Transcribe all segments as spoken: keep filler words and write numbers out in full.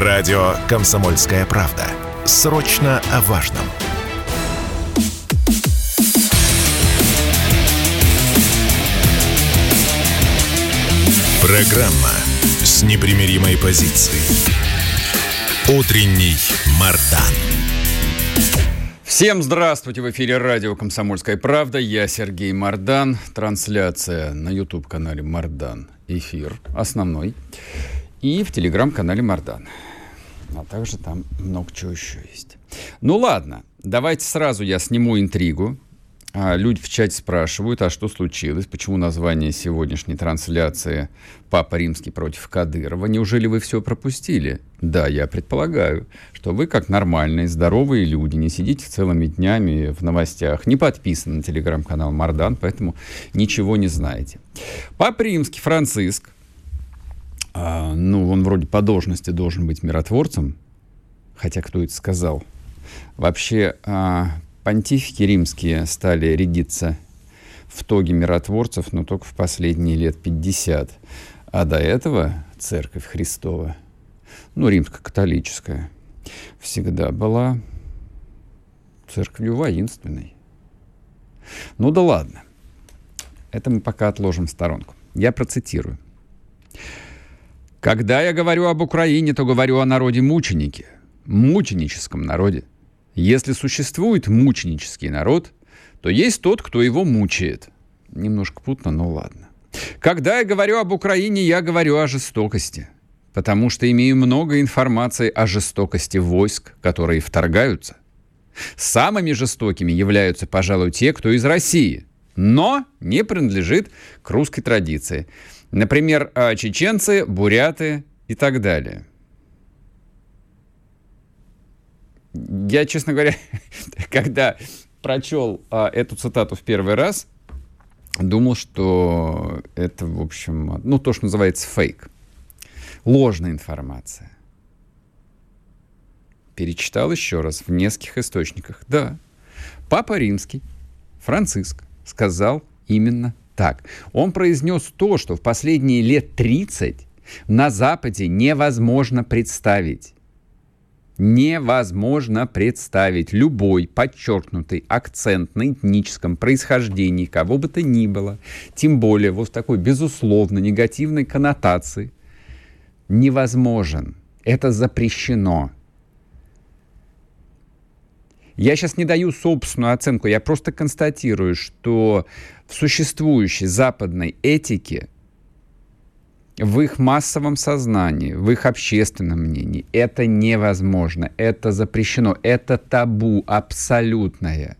Радио «Комсомольская правда». Срочно о важном. Программа с непримиримой позицией. Утренний Мардан. Всем здравствуйте! В эфире радио «Комсомольская правда». Я Сергей Мардан. Трансляция на YouTube-канале «Мардан». Эфир основной. И в телеграм-канале «Мардан». А также там много чего еще есть. Ну ладно, давайте сразу я сниму интригу. А люди в чате спрашивают, а что случилось? Почему название сегодняшней трансляции «Папа Римский против Кадырова»? Неужели вы все пропустили? Да, я предполагаю, что вы, как нормальные, здоровые люди, не сидите целыми днями в новостях, не подписаны на телеграм-канал «Мардан», поэтому ничего не знаете. Папа Римский Франциск, а, ну, он вроде по должности должен быть миротворцем, хотя кто это сказал? Вообще... А, Понтифики римские стали рядиться в тоге миротворцев, но только в последние лет пятьдесят. А до этого Церковь Христова, ну, римско-католическая, всегда была церковью воинственной. Ну да ладно. Это мы пока отложим в сторонку. Я процитирую. «Когда я говорю об Украине, то говорю о народе-мученике, мученическом народе. Если существует мученический народ, то есть тот, кто его мучает». Немножко путно, но ладно. «Когда я говорю об Украине, я говорю о жестокости, потому что имею много информации о жестокости войск, которые вторгаются. Самыми жестокими являются, пожалуй, те, кто из России, но не принадлежит к русской традиции. Например, чеченцы, буряты и так далее». Я, честно говоря, когда прочел а, эту цитату в первый раз, думал, что это, в общем, ну, то, что называется фейк. Ложная информация. Перечитал еще раз в нескольких источниках. Да, Папа Римский Франциск сказал именно так. Он произнес то, что в последние лет тридцать на Западе невозможно представить. Невозможно представить любой подчеркнутый акцент на этническом происхождении кого бы то ни было, тем более вот в такой, безусловно, негативной коннотации, невозможен. Это запрещено. Я сейчас не даю собственную оценку, я просто констатирую, что в существующей западной этике, в их массовом сознании, в их общественном мнении это невозможно, это запрещено, это табу абсолютное.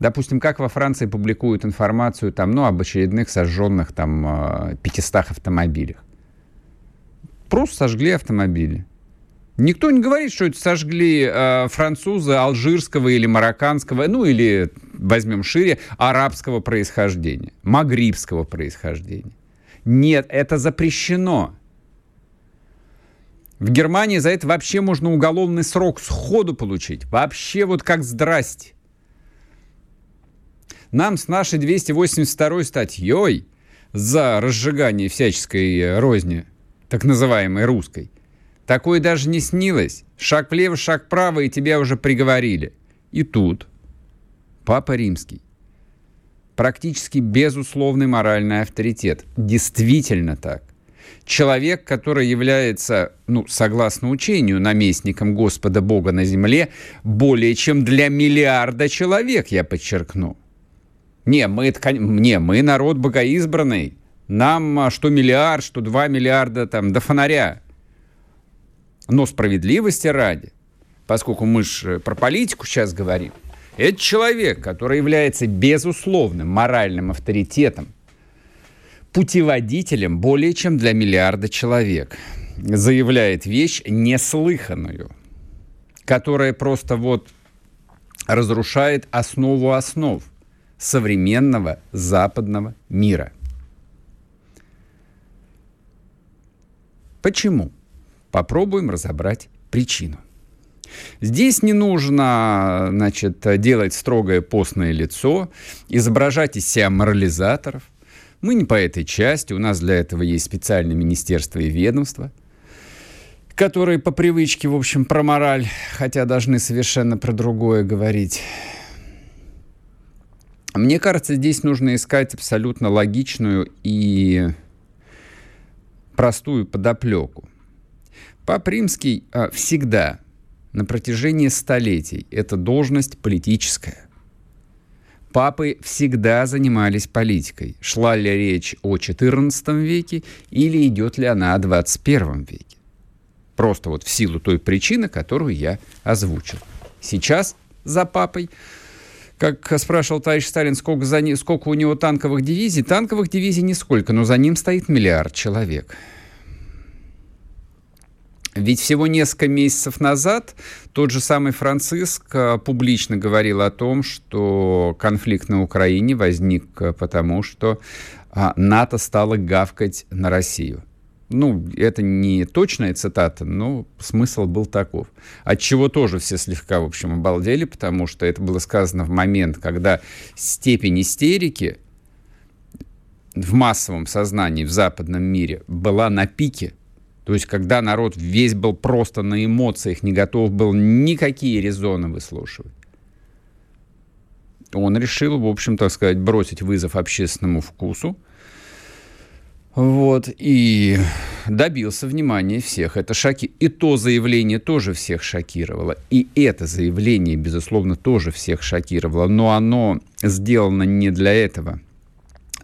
Допустим, как во Франции публикуют информацию там, ну, об очередных сожженных там пятистах автомобилях. Просто сожгли автомобили. Никто не говорит, что это сожгли э, французы алжирского или марокканского, ну или, возьмем шире, арабского происхождения, магрибского происхождения. Нет, это запрещено. В Германии за это вообще можно уголовный срок сходу получить. Вообще вот как здрасте. Нам с нашей двести восемьдесят второй статьей за разжигание всяческой розни, так называемой русской, такое даже не снилось. Шаг влево, шаг вправо, и тебя уже приговорили. И тут Папа Римский. Практически безусловный моральный авторитет. Действительно так. Человек, который является, ну, согласно учению, наместником Господа Бога на земле, более чем для миллиарда человек, я подчеркну. Не, мы, не, мы народ богоизбранный. Нам что миллиард, что два миллиарда там, до фонаря. Но справедливости ради, поскольку мы же про политику сейчас говорим, это человек, который является безусловным моральным авторитетом, путеводителем более чем для миллиарда человек, заявляет вещь неслыханную, которая просто вот разрушает основу основ современного западного мира. Почему? Попробуем разобрать причину. Здесь не нужно, значит, делать строгое постное лицо, изображать из себя морализаторов. Мы не по этой части, у нас для этого есть специальные министерства и ведомства, которые по привычке, в общем, про мораль, хотя должны совершенно про другое говорить. Мне кажется, здесь нужно искать абсолютно логичную и простую подоплеку. Папа Римский всегда, на протяжении столетий, это должность политическая. Папы всегда занимались политикой. Шла ли речь о четырнадцатом веке или идет ли она о двадцать первом веке? Просто вот в силу той причины, которую я озвучил. Сейчас за папой, как спрашивал товарищ Сталин, сколько, за ним, сколько у него танковых дивизий? Танковых дивизий нисколько, но за ним стоит миллиард человек. Ведь всего несколько месяцев назад тот же самый Франциск публично говорил о том, что конфликт на Украине возник потому, что НАТО стало гавкать на Россию. Ну, это не точная цитата, но смысл был таков. Отчего тоже все слегка, в общем, обалдели, потому что это было сказано в момент, когда степень истерики в массовом сознании в западном мире была на пике. То есть, когда народ весь был просто на эмоциях, не готов был никакие резоны выслушивать. Он решил, в общем, так сказать, бросить вызов общественному вкусу. Вот. И добился внимания всех. Это шоки... И то заявление тоже всех шокировало. И это заявление, безусловно, тоже всех шокировало. Но оно сделано не для этого.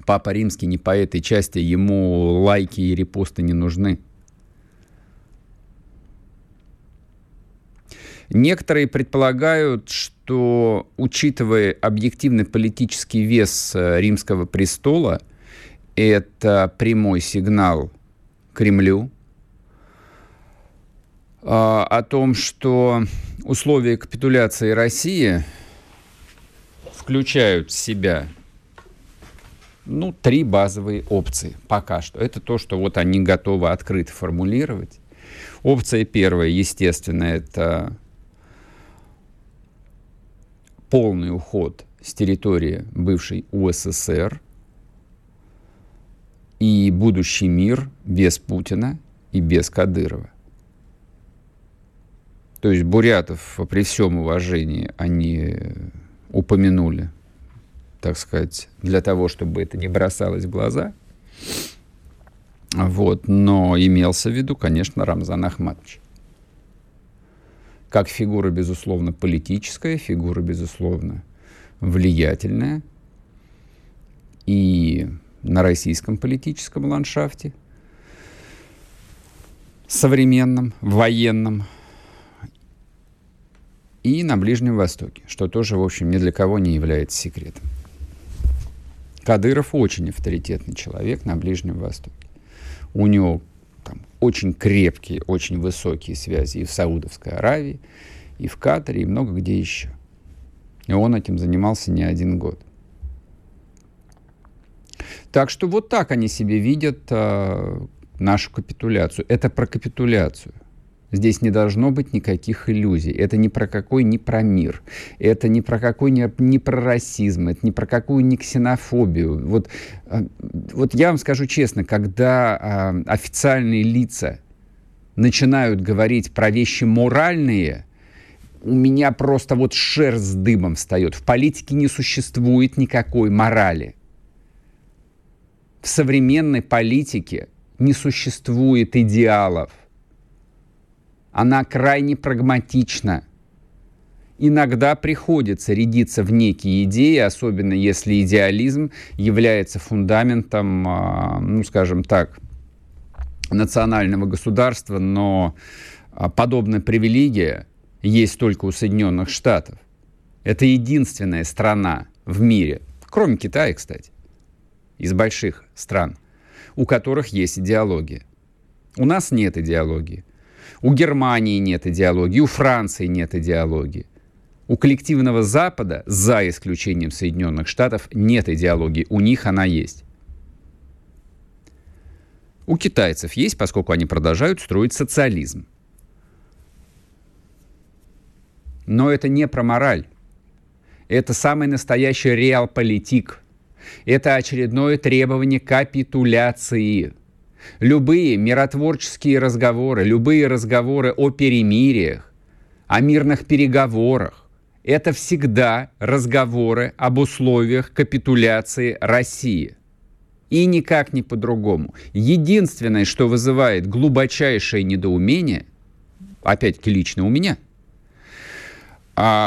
Папа Римский не по этой части. Ему лайки и репосты не нужны. Некоторые предполагают, что, учитывая объективный политический вес Римского престола, это прямой сигнал Кремлю о том, что условия капитуляции России включают в себя, ну, три базовые опции пока что. Это то, что вот они готовы открыто формулировать. Опция первая, естественно, это полный уход с территории бывшей УССР и будущий мир без Путина и без Кадырова. То есть бурятов, при всем уважении, они упомянули, так сказать, для того, чтобы это не бросалось в глаза. Вот. Но имелся в виду, конечно, Рамзан Ахматович. Как фигура, безусловно, политическая, фигура, безусловно, влиятельная. И на российском политическом ландшафте, современном, военном, и на Ближнем Востоке, что тоже, в общем, ни для кого не является секретом. Кадыров очень авторитетный человек на Ближнем Востоке. У него там очень крепкие, очень высокие связи и в Саудовской Аравии, и в Катаре, и много где еще. И он этим занимался не один год. Так что вот так они себе видят э, нашу капитуляцию. Это про капитуляцию. Здесь не должно быть никаких иллюзий. Это ни про какой ни про мир. Это ни про какой ни, ни про расизм. Это ни про какую ни ксенофобию. Вот, вот я вам скажу честно, когда э, официальные лица начинают говорить про вещи моральные, у меня просто вот шерсть дыбом встает. В политике не существует никакой морали. В современной политике не существует идеалов. Она крайне прагматична. Иногда приходится рядиться в некие идеи, особенно если идеализм является фундаментом, ну, скажем так, национального государства, но подобная привилегия есть только у Соединенных Штатов. Это единственная страна в мире, кроме Китая, кстати, из больших стран, у которых есть идеология. У нас нет идеологии. У Германии нет идеологии, у Франции нет идеологии. У коллективного Запада, за исключением Соединенных Штатов, нет идеологии. У них она есть. У китайцев есть, поскольку они продолжают строить социализм. Но это не про мораль. Это самый настоящий реалполитик. Это очередное требование капитуляции. Любые миротворческие разговоры, любые разговоры о перемириях, о мирных переговорах, это всегда разговоры об условиях капитуляции России. И никак не по-другому. Единственное, что вызывает глубочайшее недоумение, опять-таки лично у меня,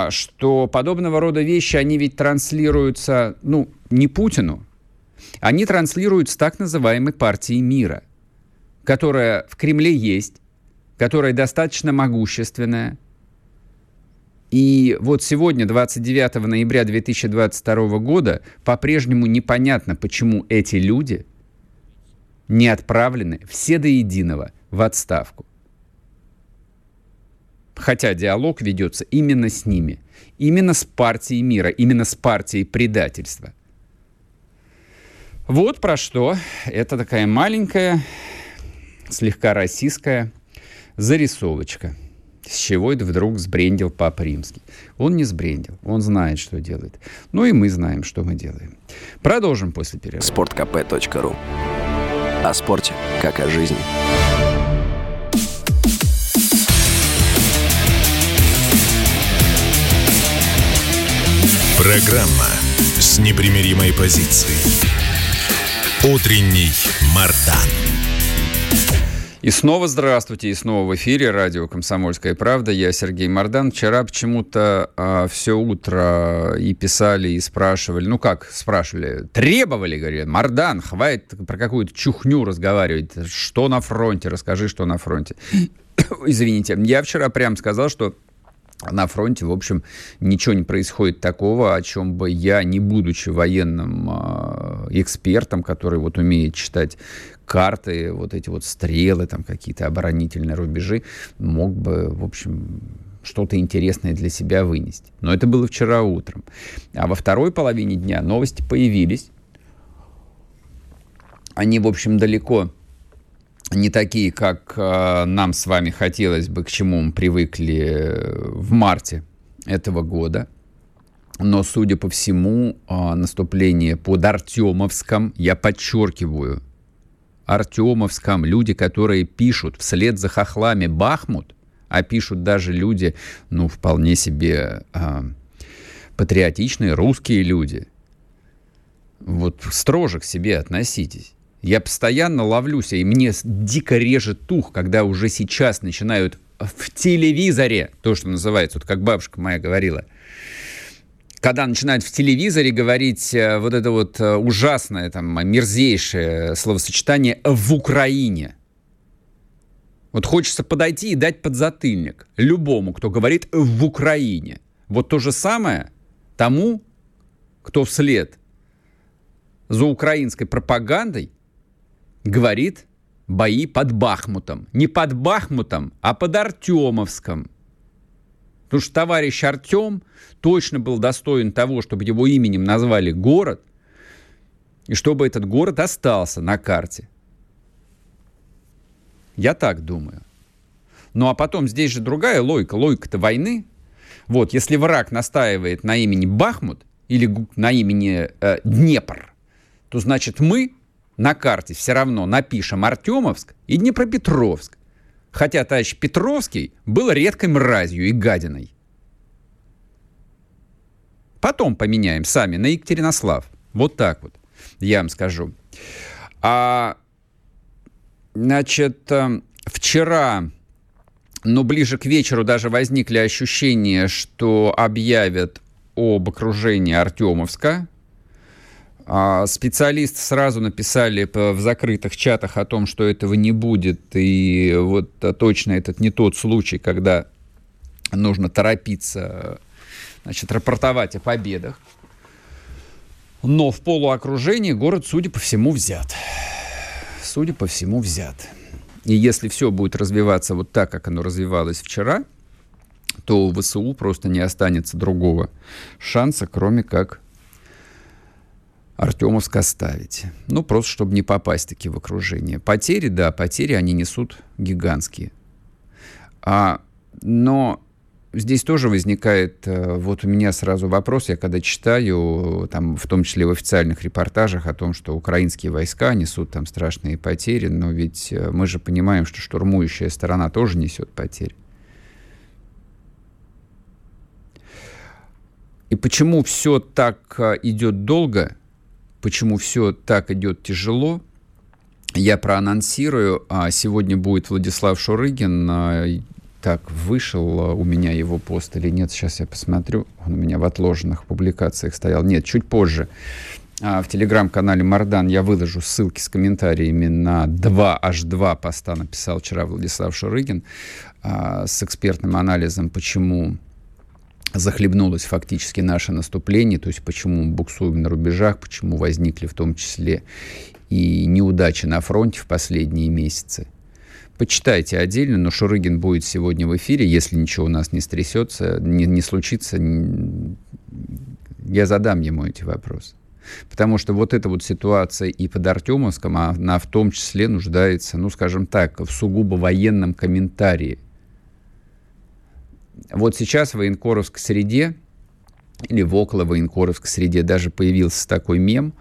что подобного рода вещи, они ведь транслируются, ну, не Путину, они транслируются так называемой партии мира, которая в Кремле есть, которая достаточно могущественная. И вот сегодня, двадцать девятого ноября две тысячи двадцать второго года, по-прежнему непонятно, почему эти люди не отправлены все до единого в отставку. Хотя диалог ведется именно с ними, именно с партией мира, именно с партией предательства. Вот про что. Это такая маленькая, слегка российская зарисовочка. С чего это вдруг сбрендил Папа Римский? Он не сбрендил, он знает, что делает. Ну и мы знаем, что мы делаем. Продолжим после перерыва. спорт кэ пэ точка ру. О спорте, как о жизни. Программа с непримиримой позицией. Утренний Мардан. И снова здравствуйте, и снова в эфире радио «Комсомольская правда». Я Сергей Мардан. Вчера почему-то э, все утро и писали, и спрашивали. Ну как спрашивали? Требовали, говорят. Мардан, хватит про какую-то чухню разговаривать. Что на фронте? Расскажи, что на фронте. Извините. Я вчера прям сказал, что на фронте, в общем, ничего не происходит такого, о чем бы я, не будучи военным э, экспертом, который вот умеет читать карты, вот эти вот стрелы, там какие-то оборонительные рубежи, мог бы, в общем, что-то интересное для себя вынести. Но это было вчера утром. А во второй половине дня новости появились. Они, в общем, далеко не такие, как э, нам с вами хотелось бы, к чему мы привыкли в марте этого года. Но, судя по всему, э, наступление под Артемовском, я подчеркиваю, Артемовском, люди, которые пишут вслед за хохлами «Бахмут», а пишут даже люди, ну, вполне себе э, патриотичные русские люди. Вот строже к себе относитесь. Я постоянно ловлюсь, и мне дико режет ух, когда уже сейчас начинают в телевизоре, то, что называется, вот как бабушка моя говорила, когда начинают в телевизоре говорить вот это вот ужасное, там, мерзейшее словосочетание «в Украине». Вот хочется подойти и дать подзатыльник любому, кто говорит «в Украине». Вот то же самое тому, кто вслед за украинской пропагандой говорит «бои под Бахмутом». Не под Бахмутом, а под Артемовском. Потому что товарищ Артем точно был достоин того, чтобы его именем назвали город, и чтобы этот город остался на карте. Я так думаю. Ну, а потом здесь же другая логика. Логика-то войны. Вот, если враг настаивает на имени Бахмут или на имени э, Днепр, то значит мы на карте все равно напишем Артемовск и Днепропетровск. Хотя товарищ Петровский был редкой мразью и гадиной. Потом поменяем сами на Екатеринослав. Вот так вот, я вам скажу. А, значит, вчера, но ближе к вечеру даже возникли ощущения, что объявят об окружении Артемовска. Специалисты сразу написали в закрытых чатах о том, что этого не будет, и вот точно этот не тот случай, когда нужно торопиться, значит, рапортовать о победах. Но в полуокружении город, судя по всему, взят. Судя по всему, взят. И если все будет развиваться вот так, как оно развивалось вчера, то у ВСУ просто не останется другого шанса, кроме как Артемовск оставить. Ну, просто, чтобы не попасть-таки в окружение. Потери, да, потери они несут гигантские. А, но Здесь тоже возникает вот у меня сразу вопрос, я когда читаю, там, в том числе в официальных репортажах о том, что украинские войска несут там страшные потери, но ведь мы же понимаем, что штурмующая сторона тоже несет потери. И почему все так идет долго, почему все так идет тяжело, я проанонсирую. Сегодня будет Владислав Шурыгин. Так, вышел у меня его пост или нет, сейчас я посмотрю. Он у меня в отложенных публикациях стоял. Нет, чуть позже. В телеграм-канале Мардан я выложу ссылки с комментариями на два, аж два поста написал вчера Владислав Шурыгин с экспертным анализом, почему захлебнулось фактически наше наступление, то есть почему мы буксуем на рубежах, почему возникли в том числе и неудачи на фронте в последние месяцы. Почитайте отдельно, но Шурыгин будет сегодня в эфире, если ничего у нас не стрясется, не, не случится, не... я задам ему эти вопросы. Потому что вот эта вот ситуация и под Артемовском, она в том числе нуждается, ну, скажем так, в сугубо военном комментарии. Вот сейчас в военкоровской среде, или в околовоенкоровской среде даже появился такой мем,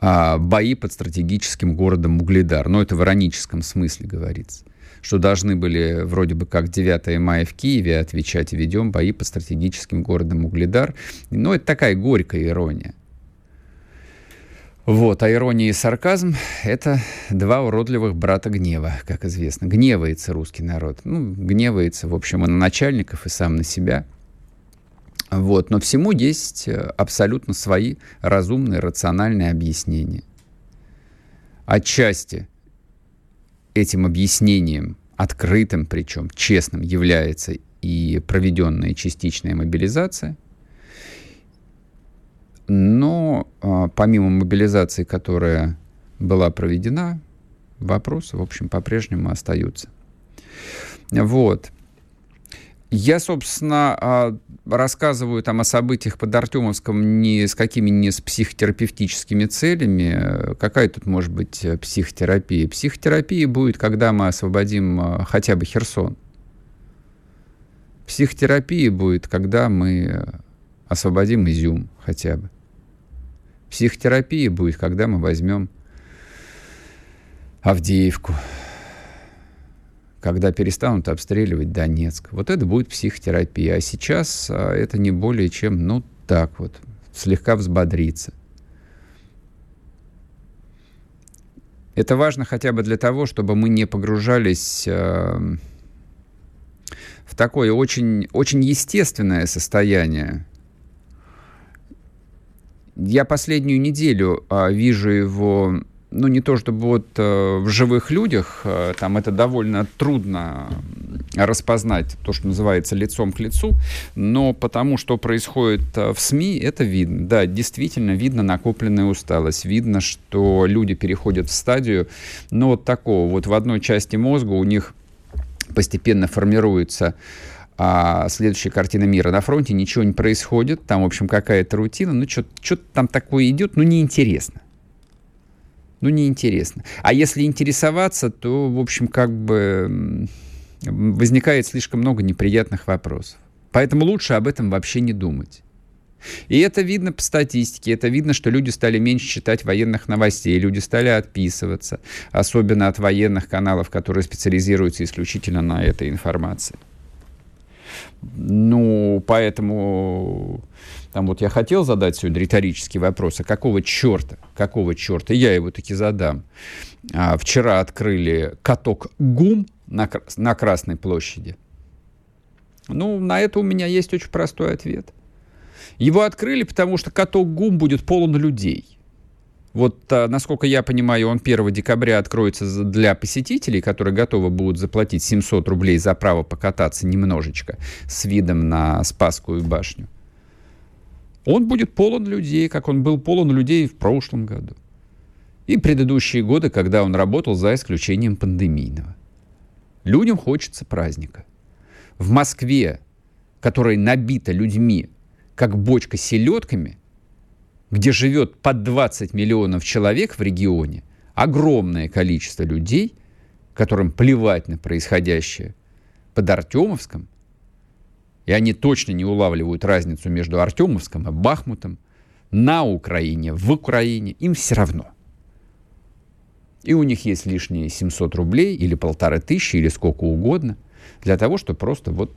бои под стратегическим городом Угледар. Но это в ироническом смысле говорится. Что должны были вроде бы как девятого мая в Киеве отвечать: ведем бои под стратегическим городом Угледар. Но это такая горькая ирония. Вот. А ирония и сарказм — это два уродливых брата гнева, как известно. Гневается русский народ. Ну, гневается, в общем, и на начальников, и сам на себя. Вот. Но всему есть абсолютно свои разумные, рациональные объяснения. Отчасти этим объяснением, открытым причем, честным, является и проведенная частичная мобилизация. Но э, помимо мобилизации, которая была проведена, вопросы, в общем, по-прежнему остаются. Вот. Я, собственно, рассказываю там о событиях под Артемовском ни с какими не с психотерапевтическими целями. Какая тут может быть психотерапия? Психотерапия будет, когда мы освободим хотя бы Херсон. Психотерапия будет, когда мы освободим Изюм хотя бы. Психотерапия будет, когда мы возьмем Авдеевку. Когда перестанут обстреливать Донецк. Вот это будет психотерапия. А сейчас это не более чем, ну, так вот, слегка взбодриться. Это важно хотя бы для того, чтобы мы не погружались э, в такое очень, очень естественное состояние. Я последнюю неделю э, вижу его... Ну, не то чтобы вот э, в живых людях, э, там это довольно трудно распознать, то, что называется лицом к лицу, но потому что происходит э, в СМИ, это видно. Да, действительно видно накопленная усталость, видно, что люди переходят в стадию, ну, вот такого, вот в одной части мозга у них постепенно формируется а, следующая картина мира. На фронте ничего не происходит, там, в общем, какая-то рутина, ну, что-то там такое идет, ну, неинтересно. Ну, неинтересно. А если интересоваться, то, в общем, как бы возникает слишком много неприятных вопросов. Поэтому лучше об этом вообще не думать. И это видно по статистике. Это видно, что люди стали меньше читать военных новостей, люди стали отписываться, особенно от военных каналов, которые специализируются исключительно на этой информации. Ну, поэтому... Там вот я хотел задать сегодня риторический вопрос, а какого черта, какого черта, я его таки задам. А, вчера открыли каток ГУМ на, на Красной площади. Ну, на это у меня есть очень простой ответ. Его открыли, потому что каток ГУМ будет полон людей. Вот, а, насколько я понимаю, он первого декабря откроется для посетителей, которые готовы будут заплатить семьсот рублей за право покататься немножечко с видом на Спасскую башню. Он будет полон людей, как он был полон людей в прошлом году. И предыдущие годы, когда он работал за исключением пандемийного. Людям хочется праздника. В Москве, которая набита людьми, как бочка селедками, где живет под двадцать миллионов человек в регионе, огромное количество людей, которым плевать на происходящее под Артемовском, и они точно не улавливают разницу между Артемовском и Бахмутом, на Украине, в Украине, им все равно. И у них есть лишние семьсот рублей или полторы тысячи, или сколько угодно, для того, чтобы просто вот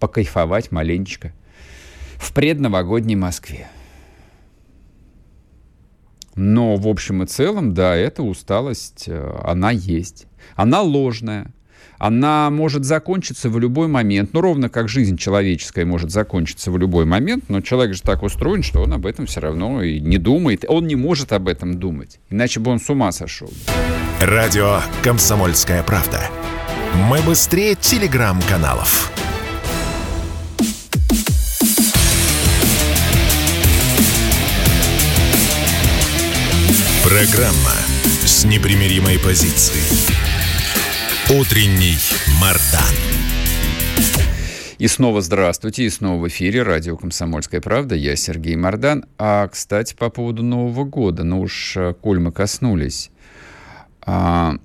покайфовать маленечко в предновогодней Москве. Но в общем и целом, да, эта усталость, она есть. Она ложная. Она может закончиться в любой момент. Ну, ровно как жизнь человеческая может закончиться в любой момент, но человек же так устроен, что он об этом все равно и не думает. Он не может об этом думать, иначе бы он с ума сошел. Радио «Комсомольская правда». Мы быстрее телеграм-каналов. Программа с непримиримой позицией. Утренний Мардан. И снова здравствуйте, и снова в эфире радио «Комсомольская правда». Я Сергей Мардан. А, кстати, по поводу Нового года. Ну уж, коль мы коснулись. А,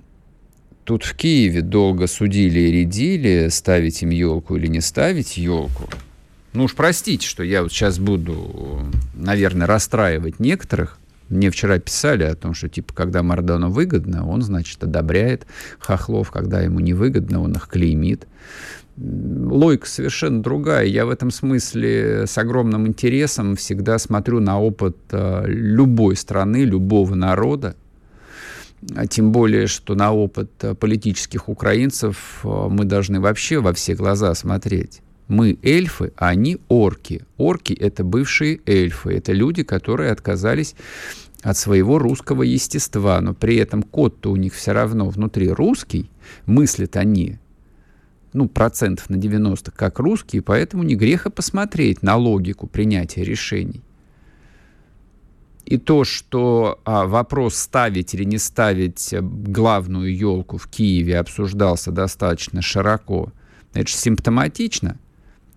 тут в Киеве долго судили и рядили, ставить им елку или не ставить елку. Ну уж простите, что я вот сейчас буду, наверное, расстраивать некоторых. Мне вчера писали о том, что, типа, когда Мардану выгодно, он, значит, одобряет хохлов. Когда ему невыгодно, он их клеймит. Логика совершенно другая. Я в этом смысле с огромным интересом всегда смотрю на опыт любой страны, любого народа. Тем более, что на опыт политических украинцев мы должны вообще во все глаза смотреть. Мы эльфы, а они орки. Орки — это бывшие эльфы. Это люди, которые отказались от своего русского естества. Но при этом код-то у них все равно внутри русский. Мыслят они, ну, процентов на девяносто, как русские. Поэтому не грех и посмотреть на логику принятия решений. И то, что а, вопрос ставить или не ставить главную елку в Киеве обсуждался достаточно широко, это же симптоматично.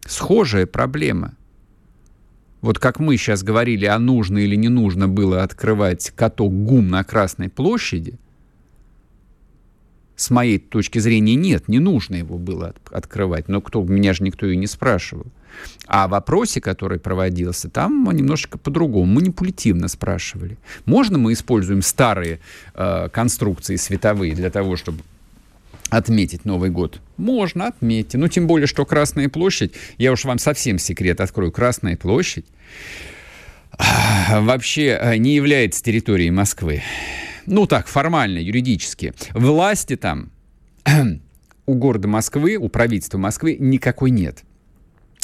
Схожая проблема. Вот как мы сейчас говорили, а нужно или не нужно было открывать каток ГУМ на Красной площади, с моей точки зрения, нет, не нужно его было от- открывать. Но кто, меня же никто и не спрашивал. А о вопросе, который проводился, там немножечко по-другому, манипулятивно спрашивали. Можно мы используем старые э, конструкции световые для того, чтобы отметить Новый год? Можно, отметьте. Ну, тем более, что Красная площадь, я уж вам совсем секрет открою, Красная площадь вообще не является территорией Москвы. Ну, так, формально, юридически. Власти там у города Москвы, у правительства Москвы никакой нет.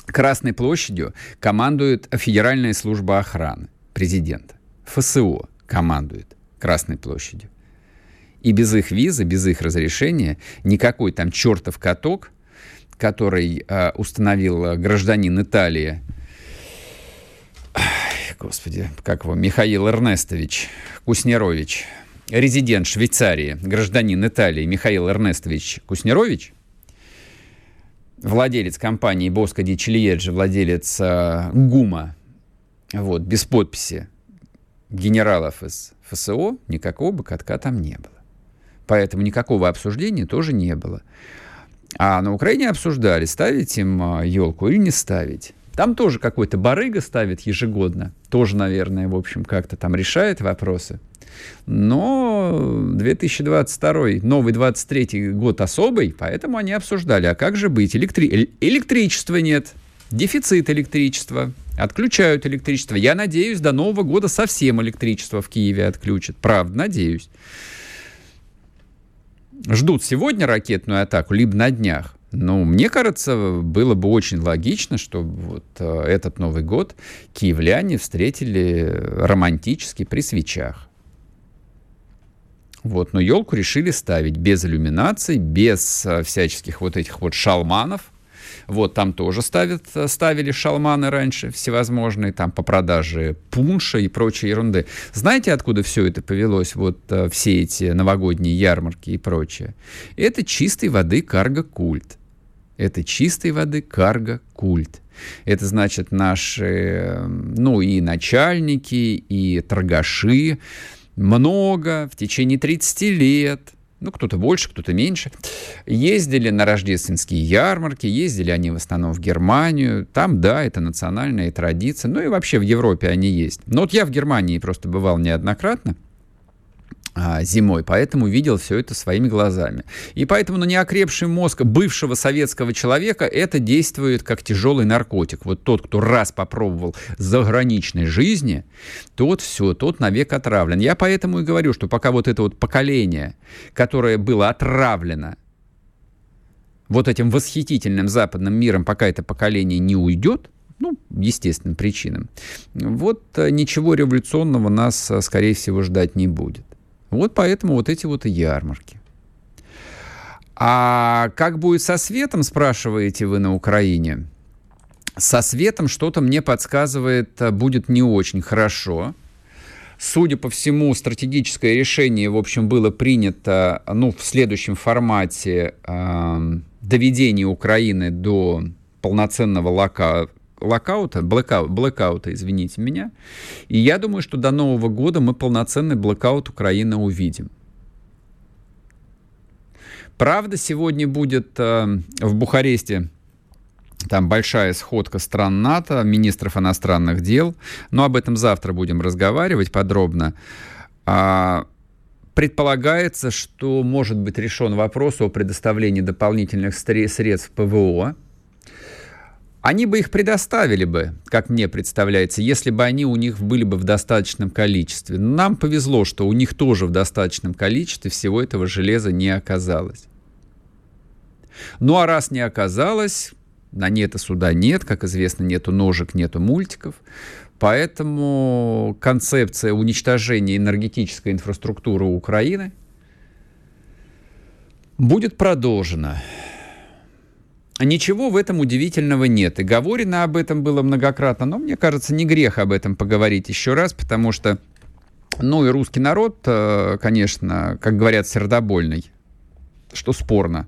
Красной площадью командует Федеральная служба охраны президента. ФСО командует Красной площадью. И без их визы, без их разрешения никакой там чертов каток, который э, установил гражданин Италии, ой, господи, как его, Михаил Эрнестович Куснерович, резидент Швейцарии, гражданин Италии Михаил Эрнестович Куснерович, владелец компании Боско ди Чильеджи, владелец э, ГУМа, вот, без подписи генералов из ФСО, никакого бы катка там не было. Поэтому никакого обсуждения тоже не было. А на Украине обсуждали, ставить им елку или не ставить. Там тоже какой-то барыга ставит ежегодно. Тоже, наверное, в общем, как-то там решает вопросы. Но две тысячи двадцать второй, новый двадцать третий год особый, поэтому они обсуждали, а как же быть? Электри... Электричества нет, дефицит электричества, отключают электричество. Я надеюсь, до Нового года совсем электричество в Киеве отключат. Правда, надеюсь. Ждут сегодня ракетную атаку, либо на днях. Ну, мне кажется, было бы очень логично, чтобы вот этот Новый год киевляне встретили романтически при свечах. Вот, но елку решили ставить без иллюминаций, без всяческих вот этих вот шалманов. Вот, там тоже ставят, ставили шалманы раньше всевозможные, там по продаже пунша и прочей ерунды. Знаете, откуда все это повелось, вот все эти новогодние ярмарки и прочее? Это чистой воды карго-культ. Это чистой воды карго-культ. Это значит наши, ну, и начальники, и торгаши много в течение тридцати лет ну, кто-то больше, кто-то меньше, ездили на рождественские ярмарки, ездили они в основном в Германию, там, да, это национальная традиция, ну и вообще в Европе они есть. Но вот я в Германии просто бывал неоднократно зимой, поэтому видел все это своими глазами. И поэтому на неокрепший мозг бывшего советского человека это действует как тяжелый наркотик. Вот тот, кто раз попробовал заграничной жизни, тот все, тот навек отравлен. Я поэтому и говорю, что пока вот это вот поколение, которое было отравлено вот этим восхитительным западным миром, пока это поколение не уйдет, ну, естественным причинам, вот ничего революционного нас, скорее всего, ждать не будет. Вот поэтому вот эти вот и ярмарки. А как будет со светом, спрашиваете вы на Украине? Со светом что-то мне подсказывает, будет не очень хорошо. Судя по всему, стратегическое решение, в общем, было принято, ну, в следующем формате, э, доведение Украины до полноценного локаута. Локаута, блэкау, блэкаута, извините меня. И я думаю, что до Нового года мы полноценный блэкаут Украины увидим. Правда, сегодня будет э, в Бухаресте там большая сходка стран НАТО, министров иностранных дел. Но об этом завтра будем разговаривать подробно. А, предполагается, что может быть решен вопрос о предоставлении дополнительных средств ПВО. Они бы их предоставили бы, как мне представляется, если бы они у них были бы в достаточном количестве. Но нам повезло, что у них тоже в достаточном количестве всего этого железа не оказалось. Ну а раз не оказалось, на нет и суда нет, как известно, нету ножек, нету мультиков. Поэтому концепция уничтожения энергетической инфраструктуры Украины будет продолжена. Ничего в этом удивительного нет. И говорено об этом было многократно, но, мне кажется, не грех об этом поговорить еще раз, потому что, ну, и русский народ, конечно, как говорят, сердобольный, что спорно.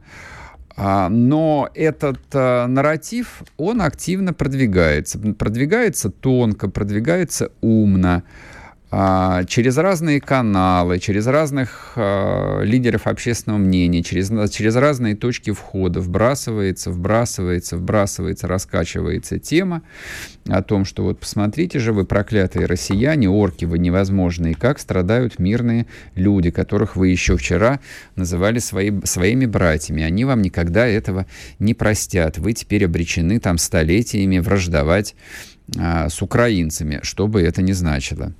Но этот нарратив, он активно продвигается. Продвигается тонко, продвигается умно, через разные каналы, через разных э, лидеров общественного мнения, через, через разные точки входа вбрасывается, вбрасывается, вбрасывается, раскачивается тема о том, что вот посмотрите же вы, проклятые россияне, орки вы невозможные, как страдают мирные люди, которых вы еще вчера называли свои, своими братьями. Они вам никогда этого не простят. Вы теперь обречены там столетиями враждовать э, с украинцами, что бы это ни значило.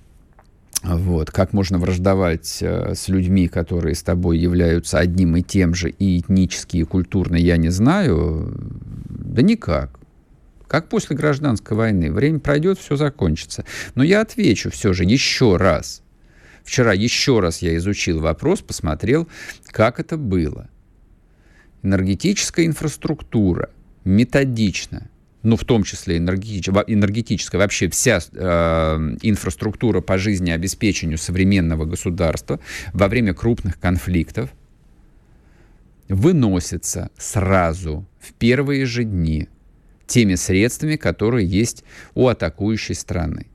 Вот. Как можно враждовать э, с людьми, которые с тобой являются одним и тем же, и этнически, и культурно, я не знаю. Да никак. Как после гражданской войны. Время пройдет, все закончится. Но я отвечу все же еще раз. Вчера еще раз я изучил вопрос, посмотрел, как это было. Энергетическая инфраструктура методично, ну, в том числе энергетическая, вообще вся э, инфраструктура по жизнеобеспечению современного государства во время крупных конфликтов выносится сразу, в первые же дни, теми средствами, которые есть у атакующей страны.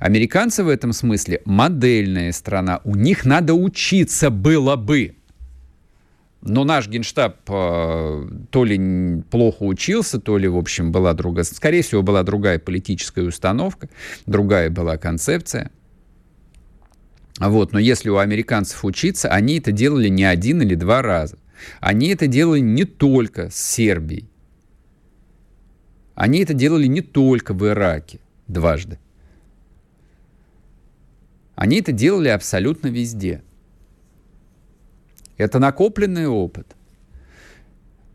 Американцы в этом смысле модельная страна, у них надо учиться было бы. Но наш генштаб э, то ли плохо учился, то ли, в общем, была другая... Скорее всего, была другая политическая установка, другая была концепция. Вот. Но если у американцев учиться, они это делали не один или два раза. Они это делали не только с Сербией. Они это делали не только в Ираке дважды. Они это делали абсолютно везде. Это накопленный опыт.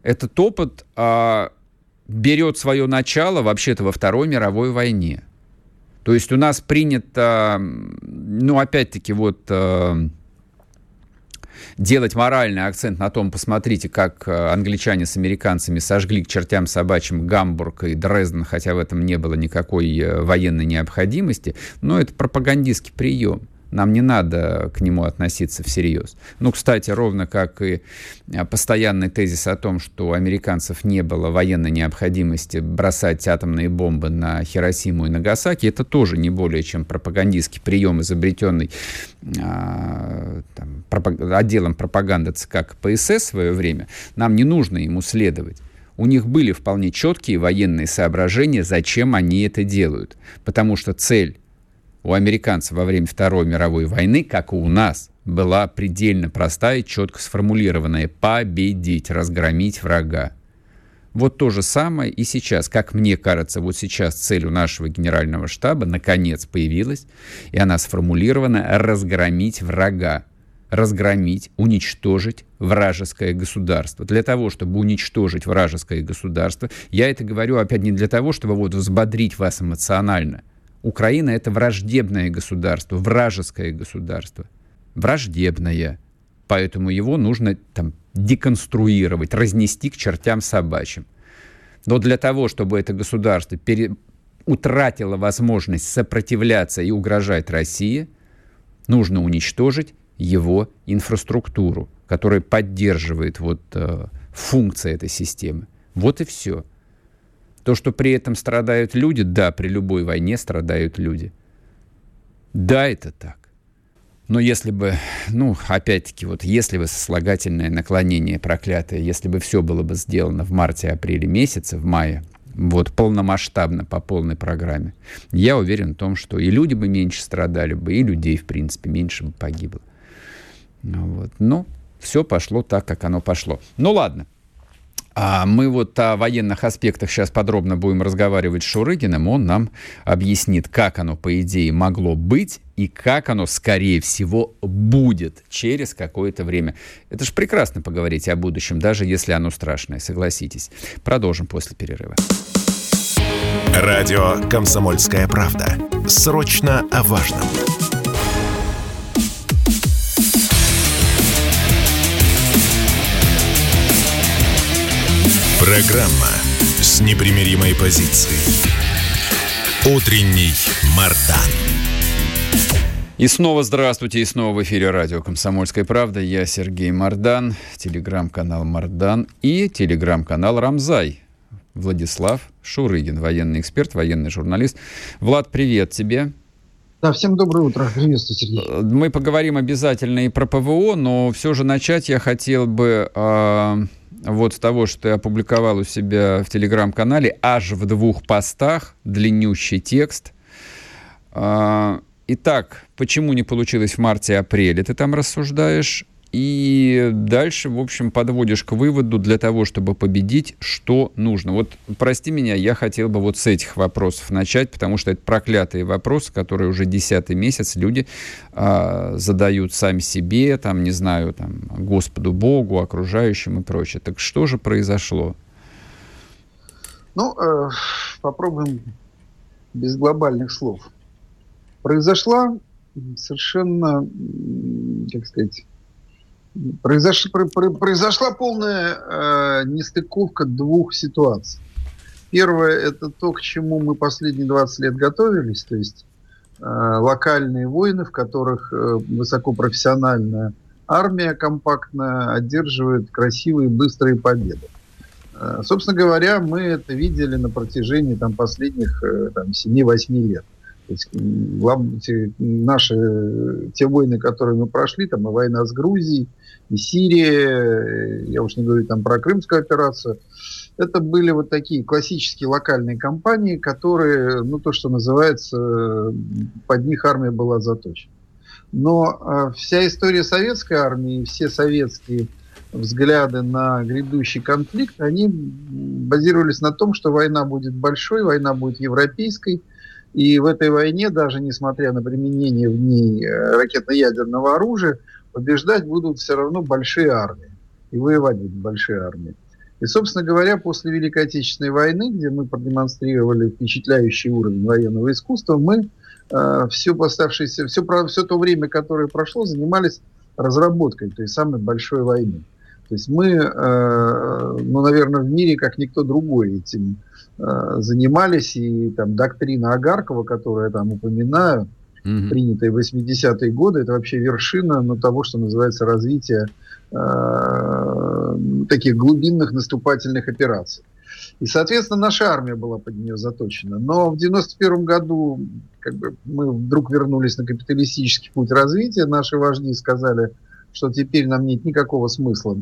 Этот опыт а, берет свое начало вообще-то во Второй мировой войне. То есть у нас принято, ну, опять-таки, вот а, делать моральный акцент на том, посмотрите, как англичане с американцами сожгли к чертям собачьим Гамбург и Дрезден, хотя в этом не было никакой военной необходимости. Но это пропагандистский прием. нам не надо к нему относиться всерьез. Ну, кстати, ровно как и постоянный тезис о том, что американцев не было военной необходимости бросать атомные бомбы на Хиросиму и Нагасаки, это тоже не более чем пропагандистский прием, изобретенный а, там, пропаг... отделом пропаганды ЦК КПСС в свое время. Нам не нужно ему следовать. У них были вполне четкие военные соображения, зачем они это делают. Потому что цель у американцев во время Второй мировой войны, как и у нас, была предельно простая, четко сформулированная: победить, разгромить врага. Вот то же самое и сейчас. Как мне кажется, вот сейчас цель у нашего генерального штаба наконец появилась, и она сформулирована: разгромить врага. Разгромить, уничтожить вражеское государство. Для того, чтобы уничтожить вражеское государство, я это говорю, опять, не для того, чтобы вот взбодрить вас эмоционально. Украина — это враждебное государство, вражеское государство. Враждебное. Поэтому его нужно там деконструировать, разнести к чертям собачьим. Но для того, чтобы это государство пере... утратило возможность сопротивляться и угрожать России, нужно уничтожить его инфраструктуру, которая поддерживает вот, э, функции этой системы. Вот и все. То, что при этом страдают люди, да, при любой войне страдают люди. Да, это так. Но если бы, ну, опять-таки, вот если бы сослагательное наклонение проклятое, если бы все было бы сделано в марте-апреле месяце, в мае, вот, полномасштабно, по полной программе, я уверен в том, что и люди бы меньше страдали бы, и людей, в принципе, меньше бы погибло. Вот. Но все пошло так, как оно пошло. Ну ладно, а мы вот о военных аспектах сейчас подробно будем разговаривать с Шурыгиным. Он нам объяснит, как оно, по идее, могло быть и как оно, скорее всего, будет через какое-то время. Это же прекрасно поговорить о будущем, даже если оно страшное, согласитесь. Продолжим после перерыва. Радио «Комсомольская правда». Срочно о важном. Программа с непримиримой позицией. Утренний Мардан. И снова здравствуйте, и снова в эфире радио «Комсомольская правда». Я Сергей Мардан, телеграм-канал «Мардан» и телеграм-канал «Рамзай». Владислав Шурыгин, военный эксперт, военный журналист. Влад, привет тебе. Да, всем доброе утро. Приветствую, Сергей. Мы поговорим обязательно и про ПВО, но все же начать я хотел бы... Э- Вот с того, что я опубликовал у себя в телеграм-канале, аж в двух постах, длиннющий текст. Итак, почему не получилось в марте-апреле, ты там рассуждаешь. И дальше, в общем, подводишь к выводу: для того, чтобы победить, что нужно. Вот, прости меня, я хотел бы вот с этих вопросов начать, потому что это проклятые вопросы, которые уже десятый месяц люди а, задают сами себе, там, не знаю, там, Господу Богу, окружающим и прочее. Так что же произошло? Ну, э, попробуем без глобальных слов. Произошла совершенно, как сказать... Произош... Произошла полная э, нестыковка двух ситуаций. Первое — это то, к чему мы последние двадцать лет готовились, то есть э, локальные войны, в которых э, высокопрофессиональная армия компактно одерживает красивые быстрые победы. Э, собственно говоря, мы это видели на протяжении там, последних э, там, семь-восемь лет. То есть, наши, те войны, которые мы прошли, там и война с Грузией, и Сирия, я уж не говорю там про Крымскую операцию, это были вот такие классические локальные кампании, которые, ну, то, что называется, под них армия была заточена. Но э, вся история советской армии, все советские взгляды на грядущий конфликт, они базировались на том, что война будет большой, война будет европейской. И в этой войне, даже несмотря на применение в ней ракетно-ядерного оружия, побеждать будут все равно большие армии. И воевать будут большие армии. И, собственно говоря, после Великой Отечественной войны, где мы продемонстрировали впечатляющий уровень военного искусства, мы э, все, оставшееся, все, все то время, которое прошло, занимались разработкой той самой большой войны. То есть мы, э, ну, наверное, в мире, как никто другой, этим занимались, и там доктрина Агаркова, которую я там упоминаю, mm-hmm. принятые в восьмидесятые годы, это вообще вершина ну, того, что называется развитие э, таких глубинных наступательных операций. И, соответственно, наша армия была под нее заточена. Но в девяносто первом году как бы, мы вдруг вернулись на капиталистический путь развития. Наши вожди сказали, что теперь нам нет никакого смысла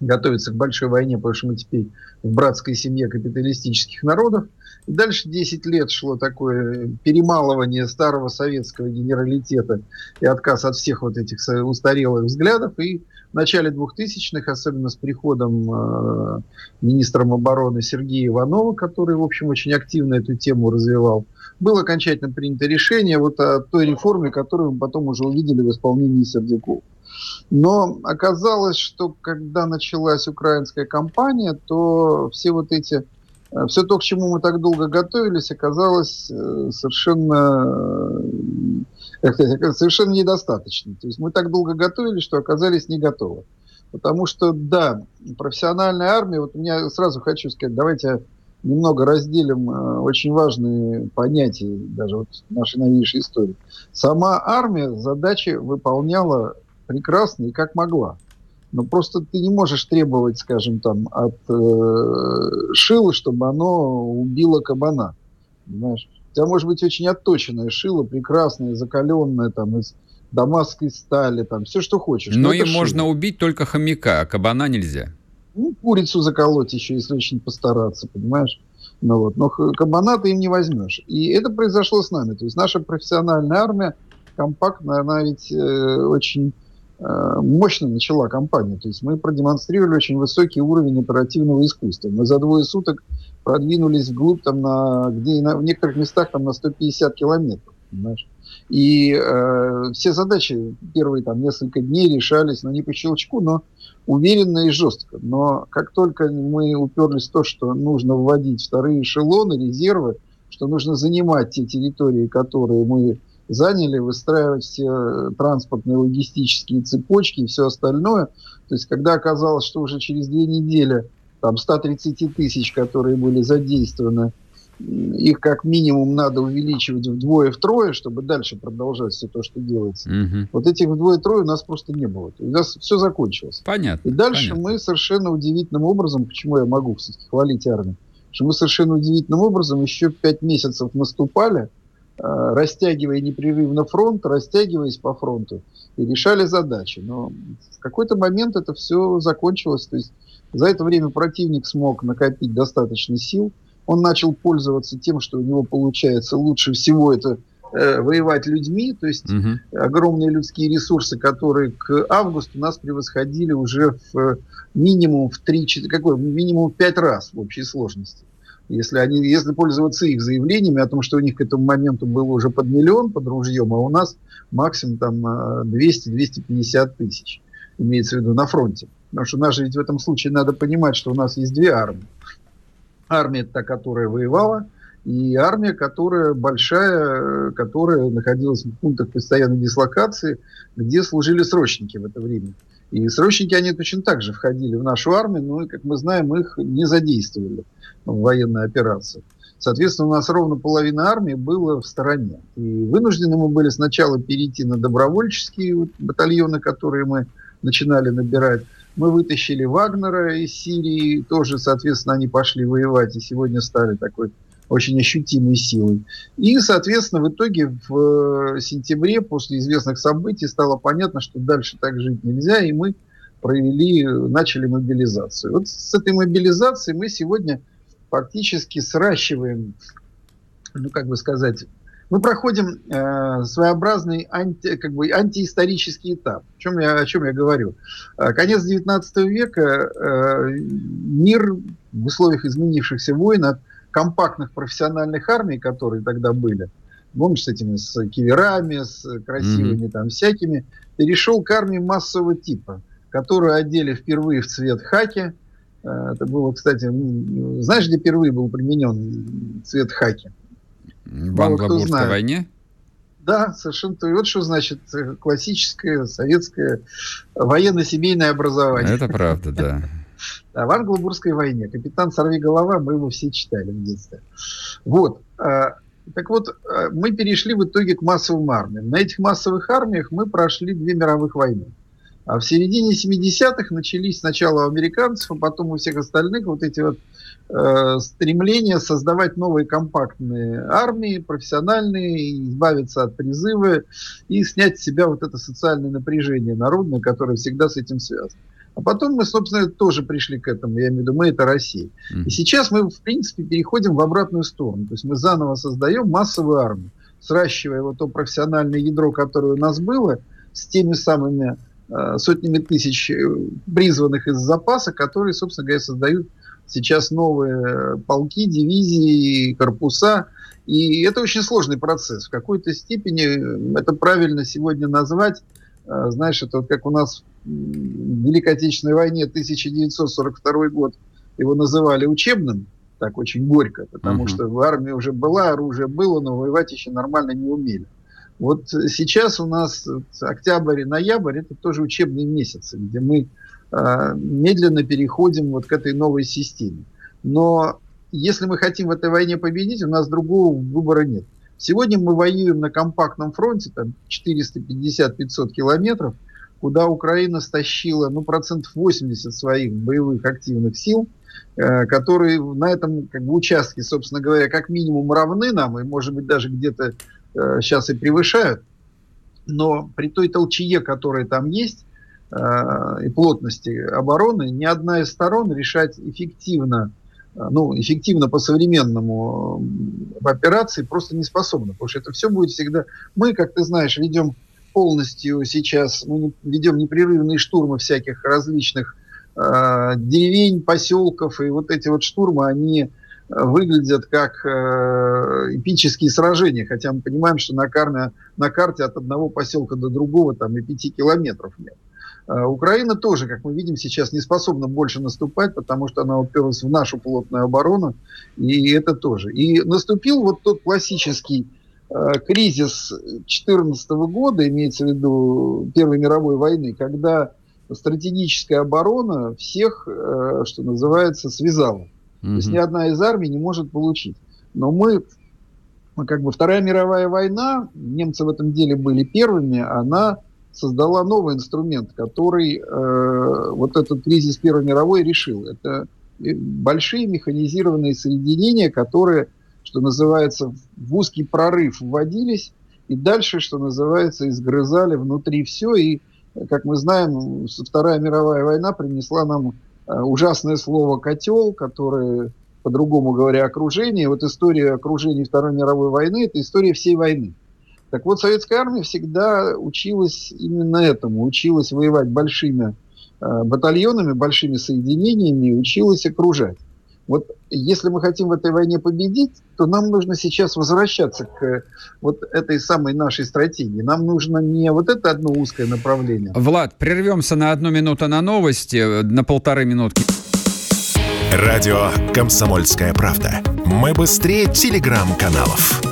готовиться к большой войне, потому что мы теперь в братской семье капиталистических народов. И дальше десять лет шло такое перемалывание старого советского генералитета и отказ от всех вот этих устарелых взглядов. И в начале двухтысячных, особенно с приходом э, министром обороны Сергея Иванова, который, в общем, очень активно эту тему развивал, было окончательно принято решение вот о той реформе, которую мы потом уже увидели в исполнении Сердюкова. Но оказалось, что когда началась украинская кампания, то все вот эти, все то, к чему мы так долго готовились, оказалось совершенно, как сказать, совершенно недостаточно. То есть мы так долго готовились, что оказались не готовы. Потому что, да, профессиональная армия, вот я сразу хочу сказать, давайте немного разделим очень важные понятия даже вот нашей новейшей истории. Сама армия задачи выполняла прекрасно и как могла. Но просто ты не можешь требовать, скажем, там, от э, шила, чтобы оно убило кабана. Понимаешь? У тебя может быть очень отточенное шило, прекрасное, закаленное, там, из дамасской стали, там, все, что хочешь. Но, но им можно убить только хомяка, а кабана нельзя. Ну, курицу заколоть еще, если очень постараться, понимаешь? Ну, вот. Но кабана ты им не возьмешь. И это произошло с нами. То есть наша профессиональная армия компактная, она ведь э, очень... мощно начала кампания. То есть мы продемонстрировали очень высокий уровень оперативного искусства. Мы за двое суток продвинулись вглубь, там, на, где, на, в некоторых местах там, на сто пятьдесят километров. Понимаешь? И э, все задачи первые там, несколько дней решались, ну, не по щелчку, но уверенно и жестко. Но как только мы уперлись в то, что нужно вводить вторые эшелоны, резервы, что нужно занимать те территории, которые мы заняли, выстраивать все транспортные, логистические цепочки и все остальное. То есть, когда оказалось, что уже через две недели там сто тридцать тысяч, которые были задействованы, их как минимум надо увеличивать вдвое-втрое, чтобы дальше продолжать все то, что делается. Угу. Вот этих вдвое-трое у нас просто не было. У нас все закончилось. Понятно. И дальше понятно. Мы совершенно удивительным образом, почему я могу все-таки хвалить армию, что мы совершенно удивительным образом еще пять месяцев наступали, растягивая непрерывно фронт, растягиваясь по фронту, и решали задачи. Но в какой-то момент это все закончилось. То есть за это время противник смог накопить достаточно сил. Он начал пользоваться тем, что у него получается лучше всего это э, воевать людьми. То есть угу. огромные людские ресурсы, которые к августу нас превосходили уже в, минимум, в три, какой, минимум в пять раз в общей сложности. Если, они, если пользоваться их заявлениями о том, что у них к этому моменту было уже под миллион под ружьем, а у нас максимум там двести-двести пятьдесят тысяч, имеется в виду, на фронте. Потому что у нас же ведь в этом случае надо понимать, что у нас есть две армии. Армия та, которая воевала, и армия, которая большая, которая находилась в пунктах постоянной дислокации, где служили срочники в это время. И срочники, они точно так же входили в нашу армию, но, как мы знаем, их не задействовали в военной операции. Соответственно, у нас ровно половина армии была в стороне. И вынуждены мы были сначала перейти на добровольческие батальоны, которые мы начинали набирать. Мы вытащили Вагнера из Сирии, тоже, соответственно, они пошли воевать и сегодня стали такой очень ощутимой силой. И, соответственно, в итоге в сентябре после известных событий стало понятно, что дальше так жить нельзя, и мы провели, начали мобилизацию. Вот с этой мобилизацией мы сегодня фактически сращиваем, ну, как бы сказать, мы проходим э, своеобразный анти, как бы, антиисторический этап. О чем я, о чем я говорю? Конец девятнадцатого века, э, мир в условиях изменившихся войн от компактных профессиональных армий, которые тогда были, помнишь, с этими, с киверами, с красивыми mm-hmm. там всякими, перешел к армии массового типа, которую одели впервые в цвет хаки. Это было, кстати, знаешь, где впервые был применен цвет хаки? В англо-бурской войне? Да, совершенно. И вот что значит классическое советское военно-семейное образование. Это правда, да. Да, в англо-бурской войне. Капитан Сорвиголова, мы его все читали в детстве. Вот. Так вот, мы перешли в итоге к массовым армиям. На этих массовых армиях мы прошли две мировых войны. А в середине семидесятых начались сначала у американцев, а потом у всех остальных вот эти вот э, стремления создавать новые компактные армии, профессиональные, избавиться от призыва и снять с себя вот это социальное напряжение народное, которое всегда с этим связано. А потом мы, собственно, тоже пришли к этому. Я имею в виду, мы — это Россия. Mm-hmm. И сейчас мы, в принципе, переходим в обратную сторону. То есть мы заново создаем массовую армию, сращивая вот то профессиональное ядро, которое у нас было, с теми самыми э, сотнями тысяч призванных из запаса, которые, собственно говоря, создают сейчас новые полки, дивизии, корпуса. И это очень сложный процесс. В какой-то степени это правильно сегодня назвать. Знаешь, это вот как у нас в Великой Отечественной войне тысяча девятьсот сорок второй год его называли учебным, так очень горько, потому [S2] Uh-huh. [S1] Что в армии уже была, оружие было, но воевать еще нормально не умели. Вот сейчас у нас октябрь и ноябрь — это тоже учебные месяцы, где мы э, медленно переходим вот к этой новой системе. Но если мы хотим в этой войне победить, у нас другого выбора нет. Сегодня мы воюем на компактном фронте, там четыреста пятьдесят - пятьсот километров, куда Украина стащила ну, процентов восемьдесят своих боевых активных сил, э, которые на этом как бы, участке, собственно говоря, как минимум равны нам, и, может быть, даже где-то э, сейчас и превышают. Но при той толчее, которая там есть, э, и плотности обороны, ни одна из сторон решать эффективно, ну, эффективно по-современному в операции просто не способны, потому что это все будет всегда... Мы, как ты знаешь, ведем полностью сейчас, мы ведем непрерывные штурмы всяких различных э, деревень, поселков, и вот эти вот штурмы, они выглядят как э, эпические сражения, хотя мы понимаем, что на, карме, на карте от одного поселка до другого там и пяти километров нет. Украина тоже, как мы видим, сейчас не способна больше наступать, потому что она уперлась в нашу плотную оборону, и это тоже. И наступил вот тот классический э, кризис две тысячи четырнадцатого года, имеется в виду Первой мировой войны, когда стратегическая оборона всех, э, что называется, связала. Mm-hmm. То есть ни одна из армий не может получить. Но мы... Как бы Вторая мировая война, немцы в этом деле были первыми, она... создала новый инструмент, который э, вот этот кризис Первой мировой решил. Это большие механизированные соединения, которые, что называется, в узкий прорыв вводились, и дальше, что называется, изгрызали внутри все. И, как мы знаем, Вторая мировая война принесла нам э, ужасное слово «котел», которое, по-другому говоря, окружение. Вот история окружения Второй мировой войны – это история всей войны. Так вот, советская армия всегда училась именно этому, училась воевать большими э, батальонами, большими соединениями, училась окружать. Вот если мы хотим в этой войне победить, то нам нужно сейчас возвращаться к э, вот этой самой нашей стратегии. Нам нужно не вот это одно узкое направление. Влад, прервемся на одну минуту на новости, на полторы минутки. Радио «Комсомольская правда». Мы быстрее телеграм-каналов.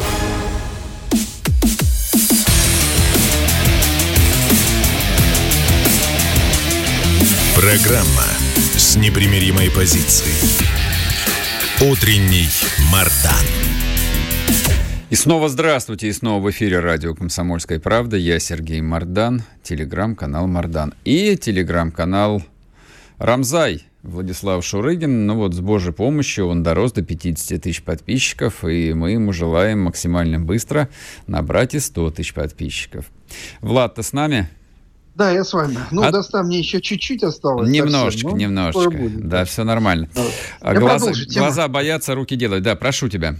Программа с непримиримой позицией. Утренний Мардан. И снова здравствуйте, и снова в эфире радио «Комсомольская правда». Я Сергей Мардан, телеграм-канал Мардан. И телеграм-канал Рамзай, Владислав Шурыгин. Ну вот, с Божьей помощью он дорос до пятидесяти тысяч подписчиков, и мы ему желаем максимально быстро набрать и сто тысяч подписчиков. Влад, ты с нами? Да, я с вами. Ну, а... доста мне еще чуть-чуть осталось. Немножечко, совсем, немножечко. Да, все нормально. А глаза, глаза боятся, руки делают. Да, прошу тебя.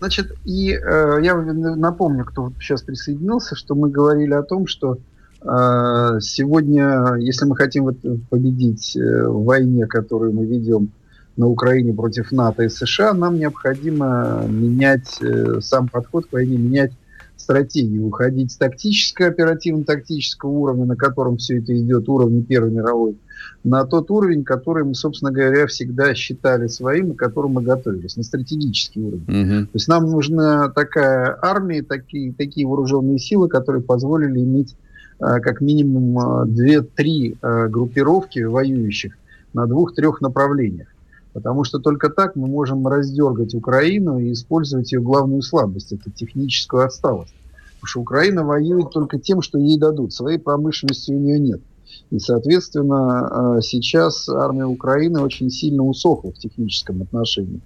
Значит, и э, я напомню, кто сейчас присоединился, что мы говорили о том, что э, сегодня, если мы хотим вот победить э, в войне, которую мы ведем на Украине против НАТО и США, нам необходимо менять э, сам подход к войне, менять стратегию, уходить с тактического, оперативно-тактического уровня, на котором все это идет, уровень Первой мировой, на тот уровень, который мы, собственно говоря, всегда считали своим, к которому мы готовились, на стратегический уровень. Угу. То есть нам нужна такая армия, такие, такие вооруженные силы, которые позволили иметь э, как минимум две-три э, группировки воюющих на двух-трех направлениях. Потому что только так мы можем раздергать Украину и использовать ее главную слабость, это техническую отсталость. Потому что Украина воюет только тем, что ей дадут. Своей промышленности у нее нет. И, соответственно, сейчас армия Украины очень сильно усохла в техническом отношении.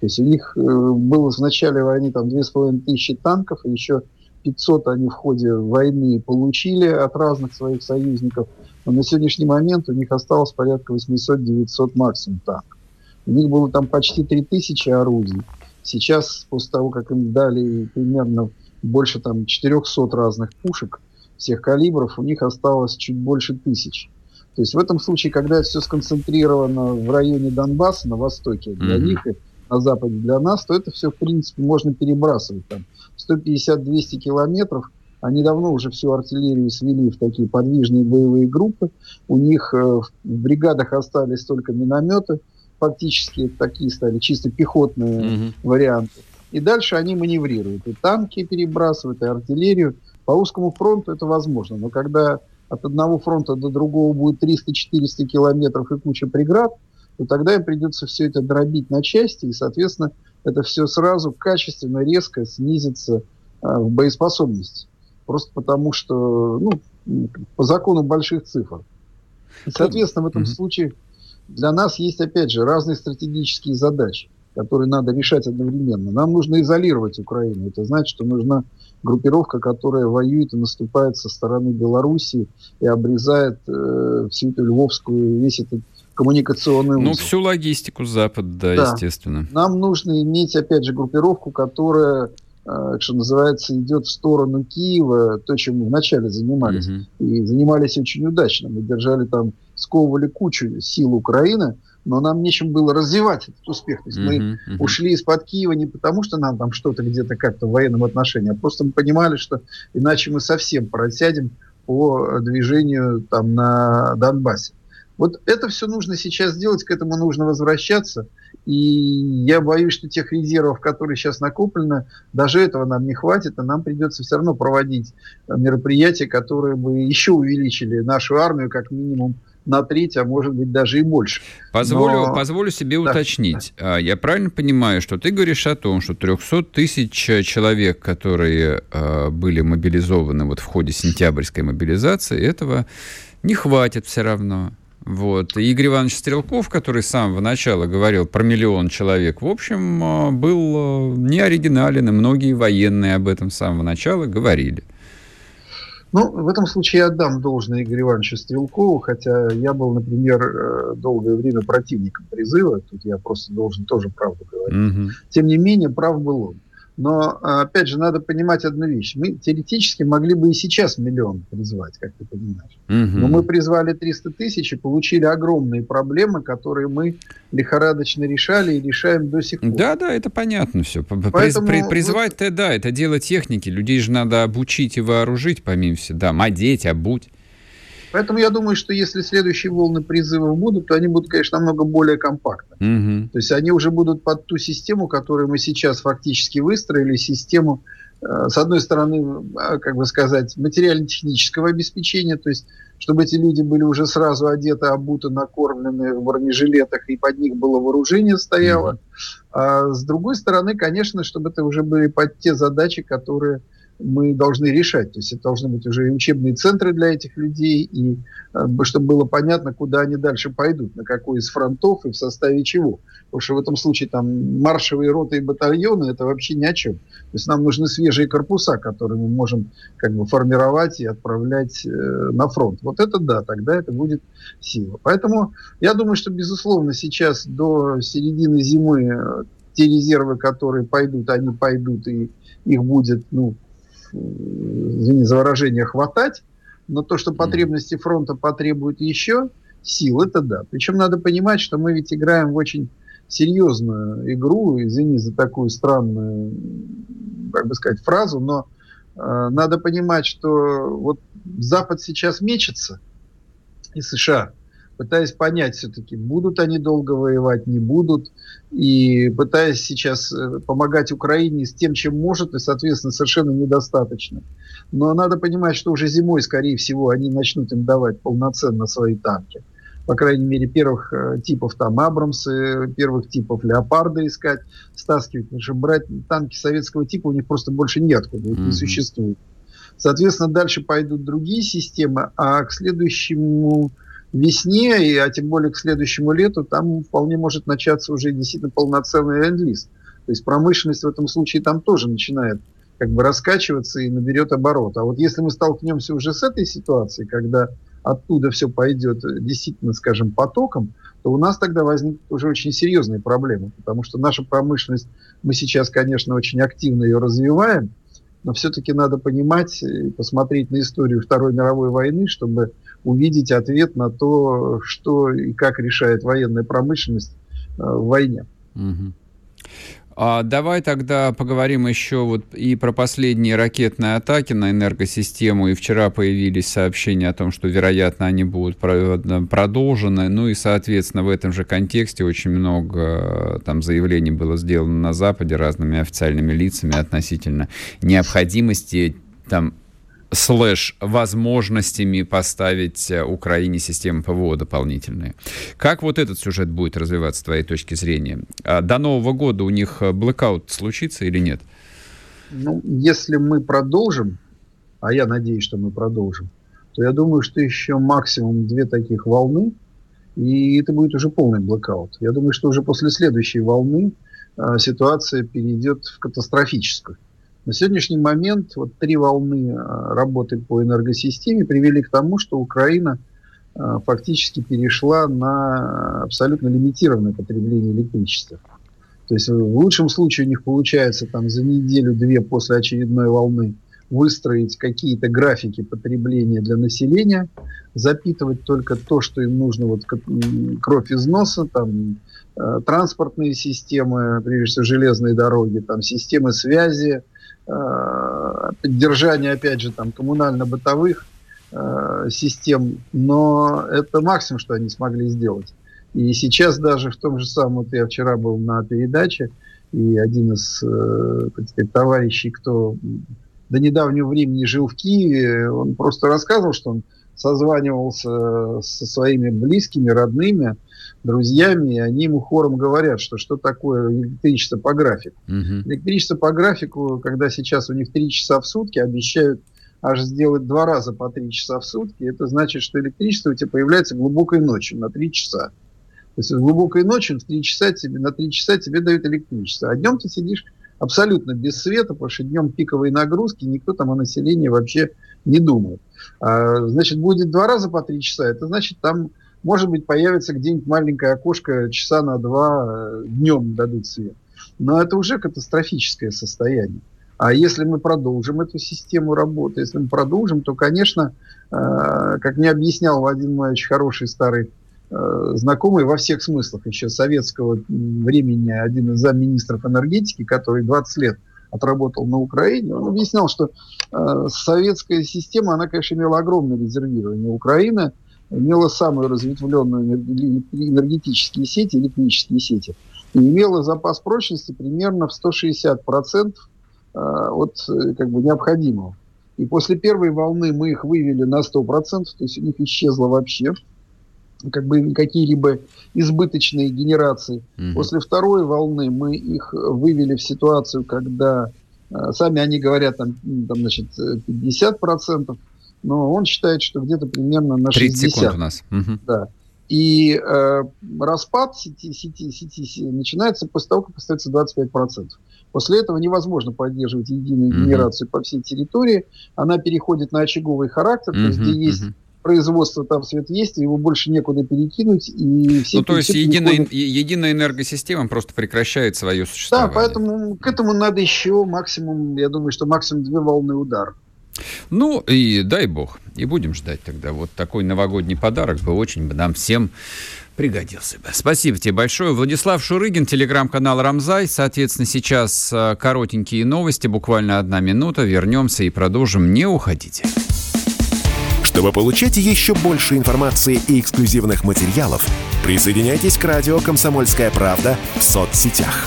То есть у них было в начале войны там две с половиной тысячи танков, и еще пятьсот они в ходе войны получили от разных своих союзников. Но на сегодняшний момент у них осталось порядка восемьсот-девятьсот максимум танков. У них было там почти три тысячи орудий. Сейчас, после того, как им дали примерно больше там четырехсот разных пушек всех калибров, у них осталось чуть больше тысяч. То есть в этом случае, когда все сконцентрировано в районе Донбасса, на востоке для mm-hmm. них и на западе для нас, то это все, в принципе, можно перебрасывать. Там сто пятьдесят-двести километров. Они давно уже всю артиллерию свели в такие подвижные боевые группы. У них э, в бригадах остались только минометы. Фактически такие стали чисто пехотные mm-hmm. варианты. И дальше они маневрируют. И танки перебрасывают, и артиллерию. По узкому фронту это возможно. Но когда от одного фронта до другого будет триста-четыреста километров и куча преград, то тогда им придется все это дробить на части. И, соответственно, это все сразу качественно, резко снизится э, в боеспособности. Просто потому что, ну, по закону больших цифр. И, соответственно, в этом mm-hmm. случае... Для нас есть, опять же, разные стратегические задачи, которые надо решать одновременно. Нам нужно изолировать Украину. Это значит, что нужна группировка, которая воюет и наступает со стороны Белоруссии и обрезает э, всю эту львовскую, весь этот коммуникационный узел. Ну, всю логистику Запада, да, да, естественно. Нам нужно иметь, опять же, группировку, которая, э, что называется, идет в сторону Киева, то, чем мы вначале занимались. Mm-hmm. И занимались очень удачно. Мы держали там... сковывали кучу сил Украины, но нам нечем было развивать этот успех. То есть мы uh-huh, uh-huh. ушли из-под Киева не потому, что нам там что-то где-то как-то в военном отношении, а просто мы понимали, что иначе мы совсем просядем по движению там на Донбассе. Вот это все нужно сейчас делать, к этому нужно возвращаться. И я боюсь, что тех резервов, которые сейчас накоплены, даже этого нам не хватит, а нам придется все равно проводить мероприятия, которые бы еще увеличили нашу армию как минимум на треть, а может быть даже и больше. Позволю, Но... позволю себе да, уточнить. Да. Я правильно понимаю, что ты говоришь о том, что триста тысяч человек, которые э, были мобилизованы вот в ходе сентябрьской мобилизации, этого не хватит все равно. Вот. И Игорь Иванович Стрелков, который с самого начала говорил про миллион человек, в общем, был не оригинален, и многие военные об этом с самого начала говорили. Ну, в этом случае я отдам должное Игорю Ивановичу Стрелкову, хотя я был, например, долгое время противником призыва, тут я просто должен тоже правду говорить. Mm-hmm. Тем не менее, прав был он. Но, опять же, надо понимать одну вещь. Мы теоретически могли бы и сейчас миллион призвать, как ты понимаешь. Mm-hmm. Но мы призвали триста тысяч и получили огромные проблемы, которые мы лихорадочно решали и решаем до сих пор. Да-да, это понятно все. Поэтому... Приз, призвать-то, да, это дело техники. Людей же надо обучить и вооружить, помимо всего. Да, одеть, обуть. Поэтому я думаю, что если следующие волны призывов будут, то они будут, конечно, намного более компактны. Mm-hmm. То есть они уже будут под ту систему, которую мы сейчас фактически выстроили, систему, э, с одной стороны, как бы сказать, материально-технического обеспечения, то есть чтобы эти люди были уже сразу одеты, обуты, накормлены в бронежилетах, и под них было вооружение стояло. Mm-hmm. А с другой стороны, конечно, чтобы это уже были под те задачи, которые... мы должны решать. То есть это должны быть уже и учебные центры для этих людей, и чтобы было понятно, куда они дальше пойдут, на какой из фронтов и в составе чего. Потому что в этом случае там маршевые роты и батальоны — это вообще ни о чем. То есть нам нужны свежие корпуса, которые мы можем как бы формировать и отправлять э, на фронт. Вот это да, тогда это будет сила. Поэтому я думаю, что, безусловно, сейчас до середины зимы э, те резервы, которые пойдут, они пойдут, и их будет, ну, извини за выражение, хватать, но то, что потребности фронта потребуют еще сил, это да. Причем надо понимать, что мы ведь играем в очень серьезную игру, извини за такую странную, как бы сказать, фразу, но э, надо понимать, что вот Запад сейчас мечется, и США, пытаясь понять все-таки, будут они долго воевать, не будут, и пытаясь сейчас помогать Украине с тем, чем может, и, соответственно, совершенно недостаточно. Но надо понимать, что уже зимой, скорее всего, они начнут им давать полноценно свои танки. по крайней мере, первых типов там Абрамсы, первых типов Леопарда искать, стаскивать, потому что брать танки советского типа у них просто больше неоткуда, их mm-hmm. не существует. Соответственно, дальше пойдут другие системы, а к следующему весне, и, а тем более к следующему лету, там вполне может начаться уже действительно полноценный ленд-лиз. То есть промышленность в этом случае там тоже начинает как бы раскачиваться и наберет оборот. А вот если мы столкнемся уже с этой ситуацией, когда оттуда все пойдет действительно, скажем, потоком, то у нас тогда возникнут уже очень серьезные проблемы, потому что наша промышленность, мы сейчас, конечно, очень активно ее развиваем, но все-таки надо понимать и посмотреть на историю Второй мировой войны, чтобы увидеть ответ на то, что и как решает военная промышленность в войне. Угу. А давай тогда поговорим еще вот и про последние ракетные атаки на энергосистему. И вчера появились сообщения о том, что, вероятно, они будут продолжены. Ну и, соответственно, в этом же контексте очень много там заявлений было сделано на Западе разными официальными лицами относительно необходимости там слэш возможностями поставить Украине систему ПВО дополнительные. Как вот этот сюжет будет развиваться, с твоей точки зрения? До Нового года у них блэкаут случится или нет? Ну, если мы продолжим, а я надеюсь, что мы продолжим, то я думаю, что еще максимум две таких волны, и это будет уже полный блэкаут. Я думаю, что уже после следующей волны э, ситуация перейдет в катастрофическую. На сегодняшний момент вот три волны работы по энергосистеме привели к тому, что Украина э, фактически перешла на абсолютно лимитированное потребление электричества. То есть в лучшем случае у них получается там, за неделю-две после очередной волны выстроить какие-то графики потребления для населения, запитывать только то, что им нужно, вот, кровь из носа, там, э, транспортные системы, прежде всего железные дороги, там, системы связи, поддержание, опять же, там, коммунально-бытовых э, систем, но это максимум, что они смогли сделать. И сейчас даже в том же самом, вот я вчера был на передаче, и один из э, так сказать, товарищей, кто до недавнего времени жил в Киеве, он просто рассказывал, что он созванивался со своими близкими, родными, друзьями, и они ему хором говорят, что что такое электричество по графику. Uh-huh. Электричество по графику, когда сейчас у них три часа в сутки, обещают аж сделать два раза по три часа в сутки, это значит, что электричество у тебя появляется глубокой ночью на три часа. То есть глубокой ночью в три часа тебе, на три часа тебе дают электричество. А днем ты сидишь абсолютно без света, потому что днем пиковые нагрузки, никто там о населении вообще не думает. А, значит, будет два раза по три часа, это значит, там может быть, появится где-нибудь маленькое окошко, часа на два днем дадут свет. Но это уже катастрофическое состояние. А если мы продолжим эту систему работы, если мы продолжим, то, конечно, э, как мне объяснял Вадим Маевич, хороший старый э, знакомый во всех смыслах еще советского времени, один из замминистров энергетики, который двадцать лет отработал на Украине, он объяснял, что э, советская система, она, конечно, имела огромное резервирование Украины, имела самую разветвленную энергетические сети, электрические сети, и имела запас прочности примерно в сто шестьдесят процентов от как бы, необходимого. И после первой волны мы их вывели на сто процентов, то есть у них исчезло вообще как бы, какие-либо избыточные генерации. Mm-hmm. После второй волны мы их вывели в ситуацию, когда сами они говорят там, там, значит, пятьдесят процентов, но он считает, что где-то примерно на тридцать шестьдесят секунд у нас. Угу. Да. И э, распад сети, сети, сети начинается после того, как остается двадцать пять процентов. После этого невозможно поддерживать единую угу. генерацию по всей территории. Она переходит на очаговый характер, угу, то есть где угу. есть производство, там свет есть, его больше некуда перекинуть. И все ну, то есть единая, никуда... единая энергосистема просто прекращает свое существование. Да, поэтому к этому надо еще максимум, я думаю, что максимум две волны удара. Ну, и дай бог. И будем ждать тогда. Вот такой новогодний подарок бы очень бы нам всем пригодился бы. Спасибо тебе большое. Владислав Шурыгин, телеграм-канал «Рамзай». Соответственно, сейчас коротенькие новости. Буквально одна минута. Вернемся и продолжим. Не уходите. Чтобы получать еще больше информации и эксклюзивных материалов, присоединяйтесь к радио «Комсомольская правда» в соцсетях.